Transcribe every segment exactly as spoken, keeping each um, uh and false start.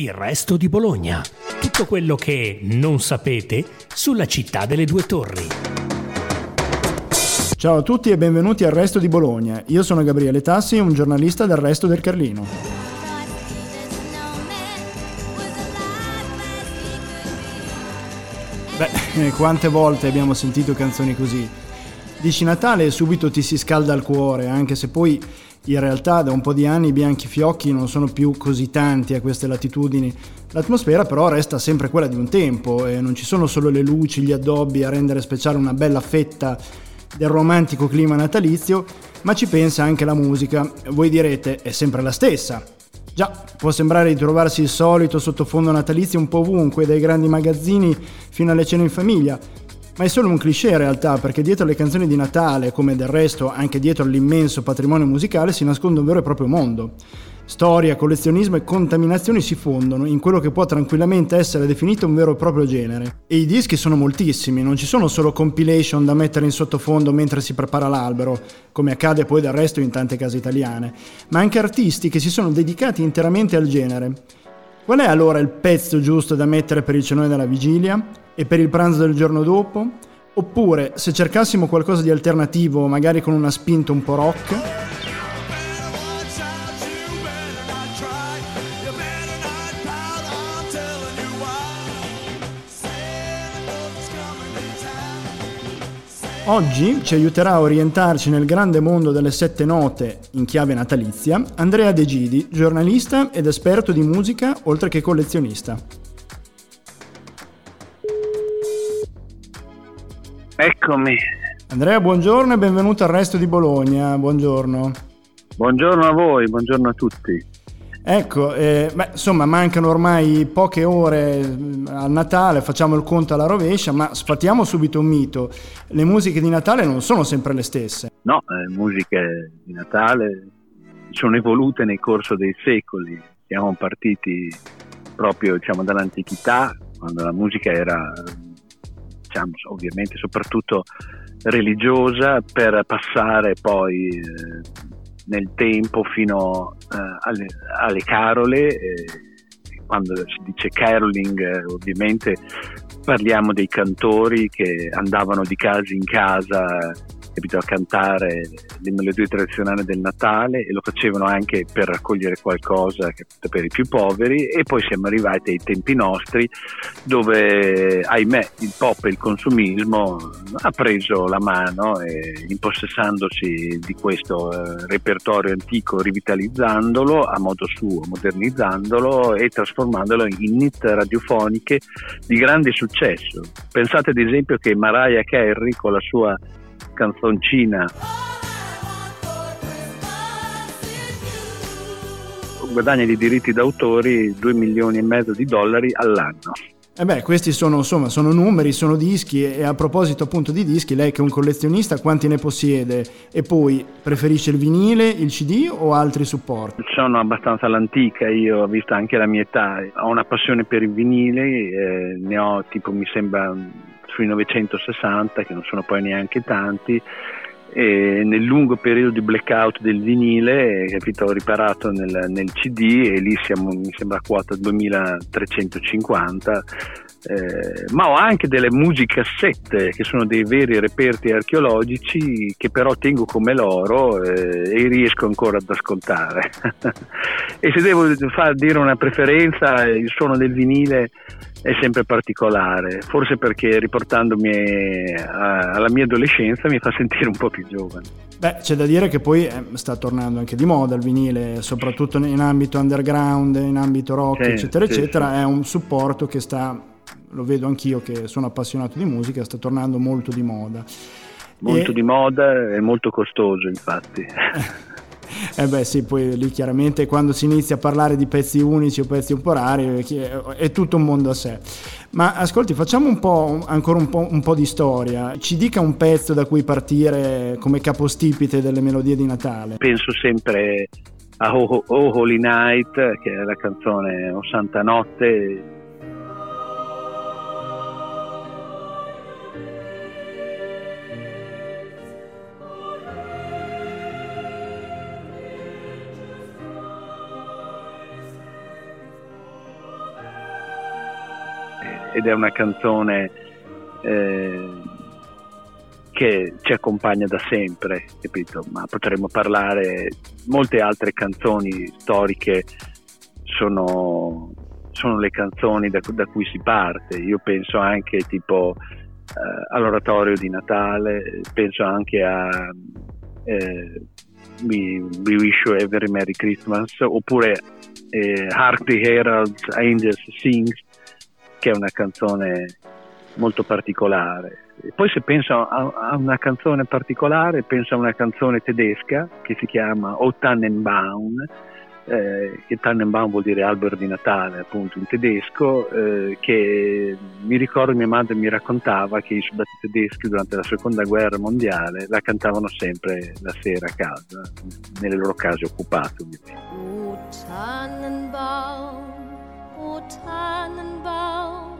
Il resto di Bologna. Tutto quello che non sapete sulla città delle due torri. Ciao a tutti e benvenuti al Resto di Bologna. Io sono Gabriele Tassi, un giornalista del Resto del Carlino. Beh, quante volte abbiamo sentito canzoni così. Dici Natale e subito ti si scalda il cuore, anche se poi in realtà da un po' di anni i bianchi fiocchi non sono più così tanti a queste latitudini. L'atmosfera però resta sempre quella di un tempo e non ci sono solo le luci, gli addobbi a rendere speciale una bella fetta del romantico clima natalizio, ma ci pensa anche la musica. Voi direte, è sempre la stessa. Già, può sembrare di trovarsi il solito sottofondo natalizio un po' ovunque, dai grandi magazzini fino alle cene in famiglia. Ma è solo un cliché in realtà, perché dietro le canzoni di Natale, come del resto anche dietro l'immenso patrimonio musicale, si nasconde un vero e proprio mondo. Storia, collezionismo e contaminazioni si fondono in quello che può tranquillamente essere definito un vero e proprio genere. E i dischi sono moltissimi, non ci sono solo compilation da mettere in sottofondo mentre si prepara l'albero, come accade poi del resto in tante case italiane, ma anche artisti che si sono dedicati interamente al genere. Qual è allora il pezzo giusto da mettere per il cenone della vigilia e per il pranzo del giorno dopo? Oppure, se cercassimo qualcosa di alternativo, magari con una spinta un po' rock? Oggi ci aiuterà a orientarci nel grande mondo delle sette note in chiave natalizia Andrea De Gidi, giornalista ed esperto di musica, oltre che collezionista. Eccomi. Andrea, buongiorno e benvenuto al Resto di Bologna. Buongiorno. Buongiorno a voi, buongiorno a tutti. Ecco, eh, beh, insomma, mancano ormai poche ore al Natale, facciamo il conto alla rovescia, ma sfatiamo subito un mito. Le musiche di Natale non sono sempre le stesse. No, le musiche di Natale sono evolute nel corso dei secoli. Siamo partiti proprio, diciamo, dall'antichità, quando la musica era... diciamo, ovviamente soprattutto religiosa, per passare poi eh, nel tempo fino eh, alle, alle carole, eh, quando si dice caroling eh, ovviamente parliamo dei cantori che andavano di casa in casa, capito, a cantare le melodie tradizionali del Natale, e lo facevano anche per raccogliere qualcosa, capito, per i più poveri. E poi siamo arrivati ai tempi nostri, dove ahimè il pop e il consumismo ha preso la mano, e impossessandosi di questo eh, repertorio antico, rivitalizzandolo a modo suo, modernizzandolo e trasformandolo in hit radiofoniche di grande successo. Pensate ad esempio che Mariah Carey, con la sua canzoncina guadagna di diritti d'autore due milioni e mezzo di dollari all'anno. E beh, questi sono, insomma, sono numeri, sono dischi. E a proposito appunto di dischi, lei che è un collezionista, quanti ne possiede? E poi preferisce il vinile, il C D o altri supporti? Sono abbastanza all'antica, io ho visto anche la mia età, ho una passione per il vinile, eh, ne ho tipo mi sembra sui novecentosessanta, che non sono poi neanche tanti. E nel lungo periodo di blackout del vinile, capito, ho riparato nel, nel C D, e lì siamo, mi sembra, a quota duemilatrecentocinquanta. Eh, ma ho anche delle musicassette che sono dei veri reperti archeologici, che però tengo come l'oro eh, e riesco ancora ad ascoltare. E se devo far dire una preferenza, il suono del vinile è sempre particolare, forse perché riportandomi a, alla mia adolescenza mi fa sentire un po' più giovane. Beh, c'è da dire che poi eh, sta tornando anche di moda il vinile, soprattutto in ambito underground, in ambito rock, sì, eccetera, sì, eccetera, sì. È un supporto che sta, lo vedo anch'io che sono appassionato di musica, sta tornando molto di moda. Molto e... di moda e molto costoso, infatti. Eh beh sì, poi lì chiaramente quando si inizia a parlare di pezzi unici o pezzi un po' rari è tutto un mondo a sé. Ma ascolti, facciamo un po', ancora un po', un po' di storia. Ci dica un pezzo da cui partire come capostipite delle melodie di Natale. Penso sempre a Oh, oh Holy Night, che è la canzone O Santa Notte. ed è una canzone eh, che ci accompagna da sempre, capito? Ma potremmo parlare, molte altre canzoni storiche sono, sono le canzoni da, da cui si parte. Io penso anche tipo eh, all'oratorio di Natale, penso anche a eh, We, we Wish You a Very Merry Christmas, oppure eh, Hark the Herald Angels Sings, che è una canzone molto particolare. E poi se penso a, a una canzone particolare, penso a una canzone tedesca che si chiama O Tannenbaum, eh, che Tannenbaum vuol dire albero di Natale appunto in tedesco, eh, che mi ricordo mia madre mi raccontava che i soldati tedeschi durante la seconda guerra mondiale la cantavano sempre la sera a casa, nelle loro case occupate ovviamente. O Tannenbaum, o Tannenbaum,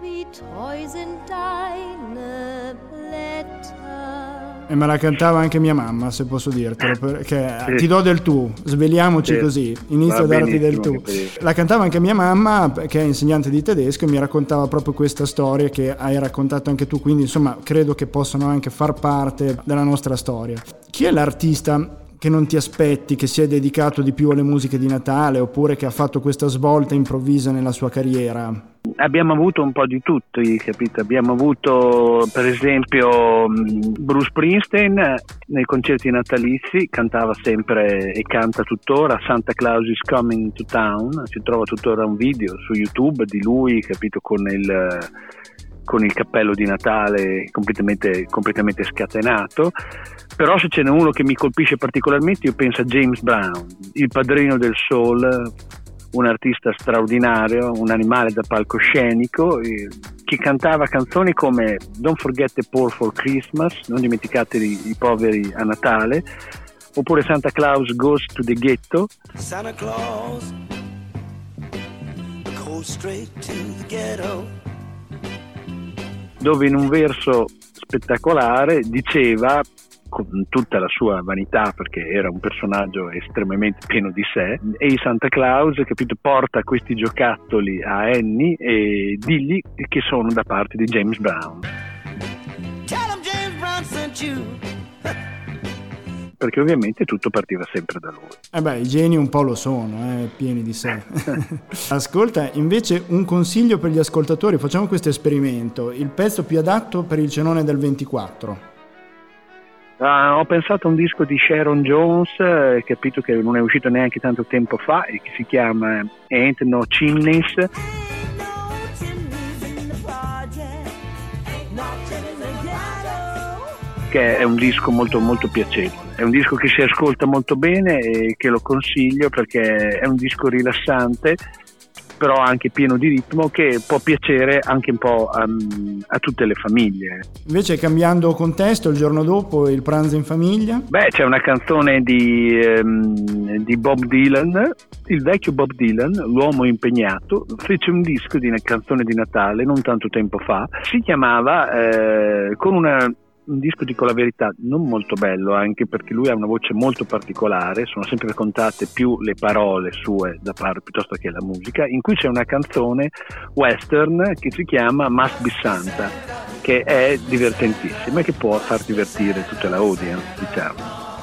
wie treu sind deine Blätter. E me la cantava anche mia mamma, se posso dirtelo, perché sì. Ti do del tu, svegliamoci, sì. Così, inizio a darti del tu. La cantava anche mia mamma, che è insegnante di tedesco, e mi raccontava proprio questa storia che hai raccontato anche tu, quindi insomma credo che possano anche far parte della nostra storia. Chi è l'artista che non ti aspetti, che si è dedicato di più alle musiche di Natale, oppure che ha fatto questa svolta improvvisa nella sua carriera? Abbiamo avuto un po' di tutti, capito? Abbiamo avuto per esempio Bruce Springsteen, nei concerti natalizi cantava sempre e canta tuttora Santa Claus is Coming to Town, si trova tuttora un video su YouTube di lui, capito, con il con il cappello di Natale completamente, completamente scatenato. Però se ce n'è uno che mi colpisce particolarmente, io penso a James Brown, il padrino del soul, un artista straordinario, un animale da palcoscenico, che cantava canzoni come Don't Forget the Poor for Christmas, non dimenticate i, i poveri a Natale, oppure Santa Claus Goes to the Ghetto. Santa Claus goes straight to the ghetto, dove in un verso spettacolare diceva, con tutta la sua vanità, perché era un personaggio estremamente pieno di sé, e Santa Claus, capito, porta questi giocattoli a Annie e digli che sono da parte di James Brown. Tell him James Brown sent you. Perché ovviamente tutto partiva sempre da lui. Eh beh, i geni un po' lo sono, eh, pieni di sé. Ascolta, invece un consiglio per gli ascoltatori, facciamo questo esperimento, il pezzo più adatto per il cenone del ventiquattro. Ah, ho pensato a un disco di Sharon Jones, eh, capito, che non è uscito neanche tanto tempo fa, e che si chiama Ain't No Chimneys. Che è un disco molto molto piacevole, è un disco che si ascolta molto bene e che lo consiglio perché è un disco rilassante, però anche pieno di ritmo, che può piacere anche un po' a, a tutte le famiglie. Invece cambiando contesto, il giorno dopo il pranzo in famiglia? Beh, c'è una canzone di, ehm, di Bob Dylan, il vecchio Bob Dylan, l'uomo impegnato, fece un disco di una canzone di Natale non tanto tempo fa, si chiamava eh, con una un disco, dico la verità, non molto bello, anche perché lui ha una voce molto particolare, sono sempre contate più le parole sue da par- piuttosto che la musica, in cui c'è una canzone western che si chiama Must Be Santa, che è divertentissima e che può far divertire tutta la audience, diciamo.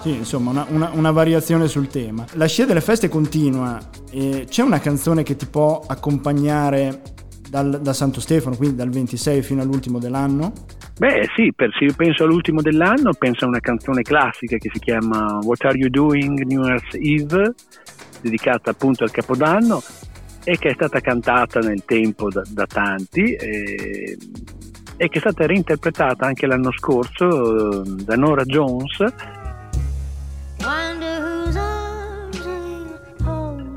Sì, insomma, una, una, una variazione sul tema. La scia delle feste continua, e c'è una canzone che ti può accompagnare dal, da Santo Stefano, quindi dal ventisei fino all'ultimo dell'anno? Beh sì, per, se io penso all'ultimo dell'anno penso a una canzone classica che si chiama What Are You Doing New Year's Eve, dedicata appunto al Capodanno, e che è stata cantata nel tempo da, da tanti e, e che è stata reinterpretata anche l'anno scorso da Nora Jones.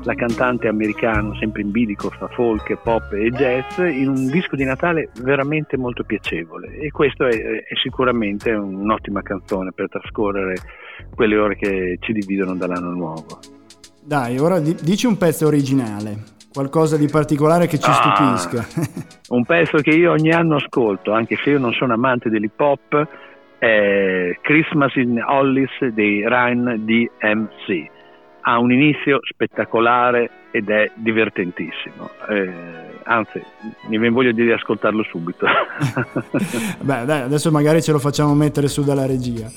La cantante americana, sempre in bilico fra folk, pop e jazz, in un disco di Natale veramente molto piacevole, e questo è, è sicuramente un'ottima canzone per trascorrere quelle ore che ci dividono dall'anno nuovo. Dai, ora dici un pezzo originale, qualcosa di particolare che ci ah, stupisca. Un pezzo che io ogni anno ascolto, anche se io non sono amante dell'hip hop, è Christmas in Hollis dei Run-D M C. Ha un inizio spettacolare ed è divertentissimo, eh, anzi mi voglio di riascoltarlo subito. Beh, dai, adesso magari ce lo facciamo mettere su dalla regia.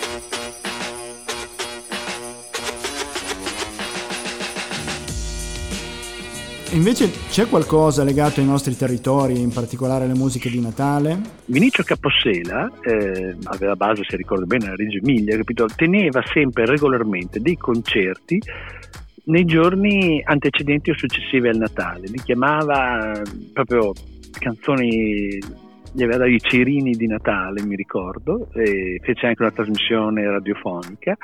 Invece c'è qualcosa legato ai nostri territori, in particolare alle musiche di Natale? Vinicio Capossela eh, aveva base, se ricordo bene, a Reggio Emilia, capito? Teneva sempre regolarmente dei concerti nei giorni antecedenti o successivi al Natale. Li chiamava proprio canzoni, gli aveva dato i Cirini di Natale, mi ricordo, e fece anche una trasmissione radiofonica.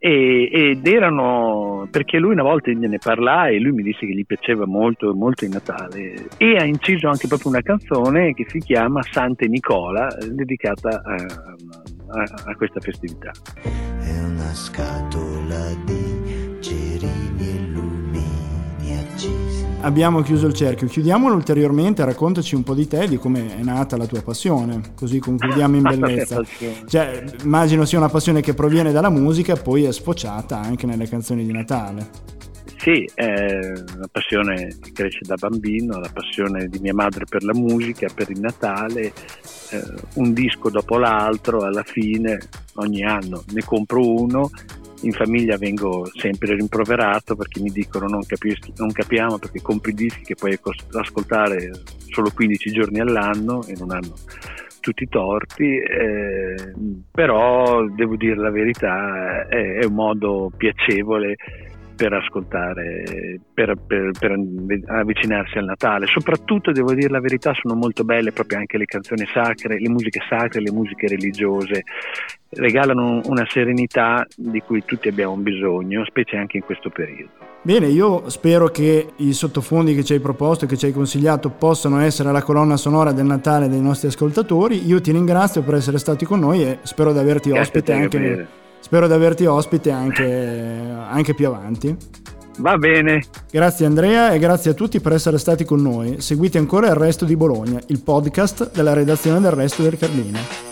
E, ed erano, perché lui una volta ne parlà e lui mi disse che gli piaceva molto molto il Natale, e ha inciso anche proprio una canzone che si chiama Sante Nicola, dedicata a, a, a questa festività. È una scatola di cerini e lumini accesi. Abbiamo chiuso il cerchio, chiudiamolo ulteriormente. Raccontaci un po' di te, di come è nata la tua passione, così concludiamo in bellezza. Cioè, immagino sia una passione che proviene dalla musica e poi è sfociata anche nelle canzoni di Natale. Sì, è una passione che cresce da bambino, la passione di mia madre per la musica, per il Natale, eh, un disco dopo l'altro, alla fine ogni anno ne compro uno. In famiglia vengo sempre rimproverato perché mi dicono non, capisci, non capiamo perché compri dischi che puoi ascoltare solo quindici giorni all'anno e non hanno tutti i torti, eh, però devo dire la verità, è, è un modo piacevole per ascoltare, per, per, per avvicinarsi al Natale. Soprattutto, devo dire la verità, sono molto belle proprio anche le canzoni sacre, le musiche sacre, le musiche religiose, regalano una serenità di cui tutti abbiamo bisogno, specie anche in questo periodo. Bene, io spero che i sottofondi che ci hai proposto, che ci hai consigliato, possano essere la colonna sonora del Natale dei nostri ascoltatori. Io ti ringrazio per essere stati con noi e spero di averti ospite anche nel... Spero di averti ospite anche, anche più avanti. Va bene. Grazie Andrea e grazie a tutti per essere stati con noi. Seguite ancora Il Resto di Bologna, il podcast della redazione del Resto del Carlino.